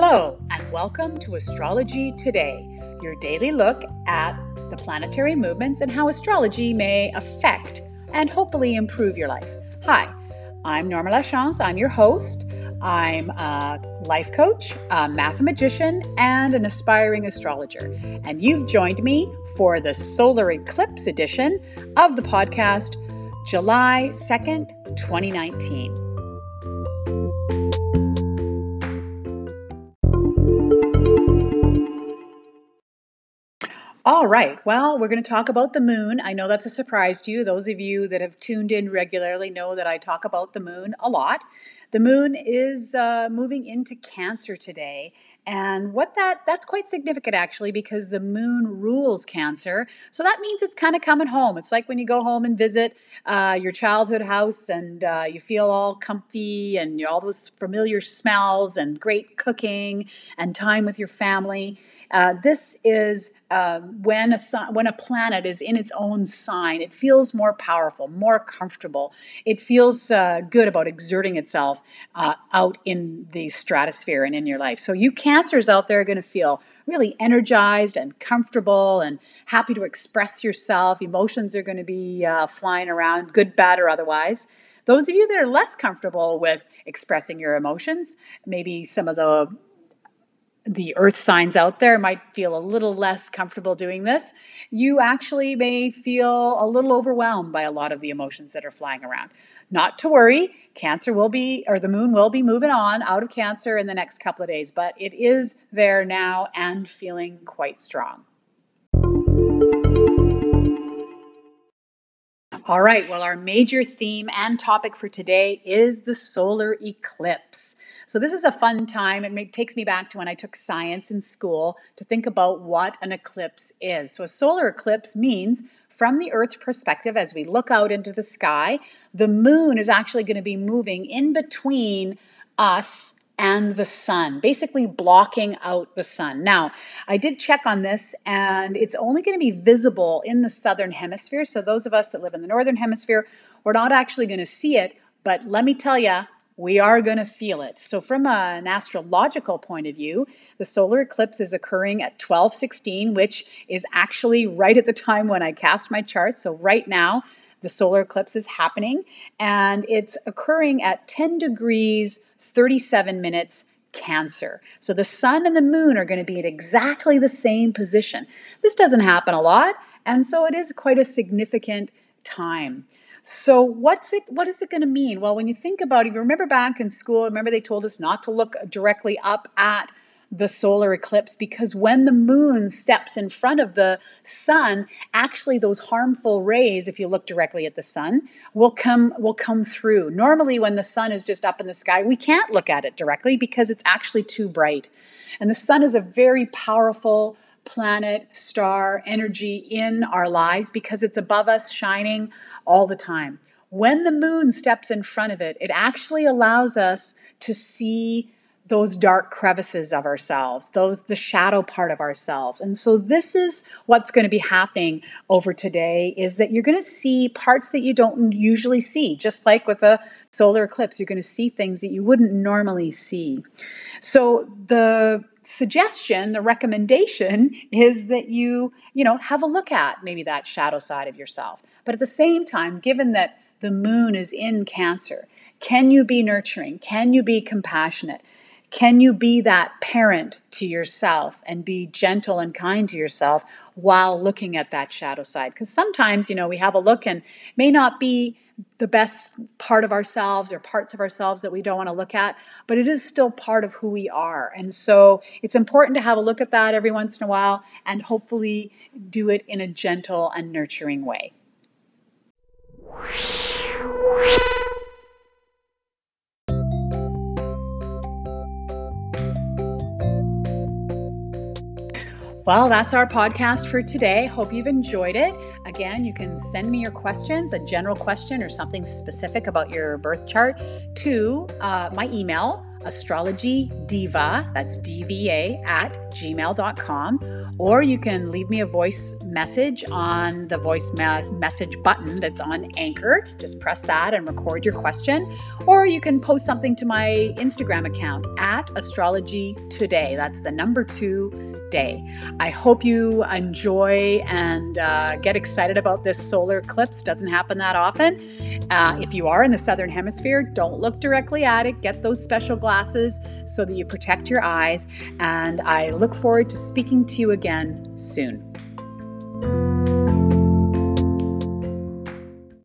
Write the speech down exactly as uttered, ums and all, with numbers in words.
Hello, and welcome to Astrology Today, your daily look at the planetary movements and how astrology may affect and hopefully improve your life. Hi, I'm Norma Lachance. I'm your host. I'm a life coach, a mathemagician, and an aspiring astrologer. And you've joined me for the solar eclipse edition of the podcast, July second, twenty nineteen. All right. Well, we're going to talk about the moon. I know that's a surprise to you. Those of you that have tuned in regularly know that I talk about the moon a lot. The moon is uh, moving into Cancer today. And what that that's quite significant, actually, because the moon rules Cancer. So that means it's kind of coming home. It's like when you go home and visit uh, your childhood house and uh, you feel all comfy and you know, all those familiar smells and great cooking and time with your family. Uh, this is uh, when a si- when a planet is in its own sign, it feels more powerful, more comfortable. It feels uh, good about exerting itself uh, out in the stratosphere and in your life. So you Cancers out there are going to feel really energized and comfortable and happy to express yourself. Emotions are going to be uh, flying around, good, bad, or otherwise. Those of you that are less comfortable with expressing your emotions, maybe some of the the earth signs out there might feel a little less comfortable doing this. You actually may feel a little overwhelmed by a lot of the emotions that are flying around. Not to worry, Cancer will be, or the moon will be moving on out of Cancer in the next couple of days, but it is there now and feeling quite strong. All right, well, our major theme and topic for today is the solar eclipse. So this is a fun time. It may, takes me back to when I took science in school to think about what an eclipse is. So a solar eclipse means from the Earth's perspective, as we look out into the sky, the moon is actually going to be moving in between us and the sun, basically blocking out the sun. Now, I did check on this, and it's only going to be visible in the southern hemisphere. So those of us that live in the northern hemisphere, we're not actually going to see it, but let me tell you, we are going to feel it. So from an astrological point of view, the solar eclipse is occurring at twelve sixteen, which is actually right at the time when I cast my chart. So right now, the solar eclipse is happening, and it's occurring at ten degrees, thirty-seven minutes, Cancer. So the sun and the moon are going to be in exactly the same position. This doesn't happen a lot, and so it is quite a significant time. So what's it? What is it going to mean? Well, when you think about it, if you remember back in school, remember they told us not to look directly up at the solar eclipse, because when the moon steps in front of the sun, actually those harmful rays, if you look directly at the sun, will come will come through. Normally when the sun is just up in the sky, we can't look at it directly because it's actually too bright. And the sun is a very powerful planet, star, energy in our lives because it's above us shining all the time. When the moon steps in front of it, it actually allows us to see those dark crevices of ourselves, those the shadow part of ourselves. And so this is what's going to be happening over today, is that you're going to see parts that you don't usually see. Just like with a solar eclipse, you're going to see things that you wouldn't normally see. So the suggestion, the recommendation is that you, you know, have a look at maybe that shadow side of yourself. But at the same time, given that the moon is in Cancer, can you be nurturing? Can you be compassionate? Can you be that parent to yourself and be gentle and kind to yourself while looking at that shadow side? Because sometimes, you know, we have a look and may not be the best part of ourselves or parts of ourselves that we don't want to look at, but it is still part of who we are. And so it's important to have a look at that every once in a while and hopefully do it in a gentle and nurturing way. Well, that's our podcast for today. Hope you've enjoyed it. Again, you can send me your questions, a general question or something specific about your birth chart, to uh, my email, astrologydiva, that's D V A, at gmail dot com. Or you can leave me a voice message on the voice mes- message button that's on Anchor. Just press that and record your question. Or you can post something to my Instagram account, at Astrology Today. That's the number two day. I hope you enjoy and uh, get excited about this solar eclipse. Doesn't happen that often. Uh, if you are in the Southern Hemisphere, don't look directly at it. Get those special glasses so that you protect your eyes. And I look forward to speaking to you again soon.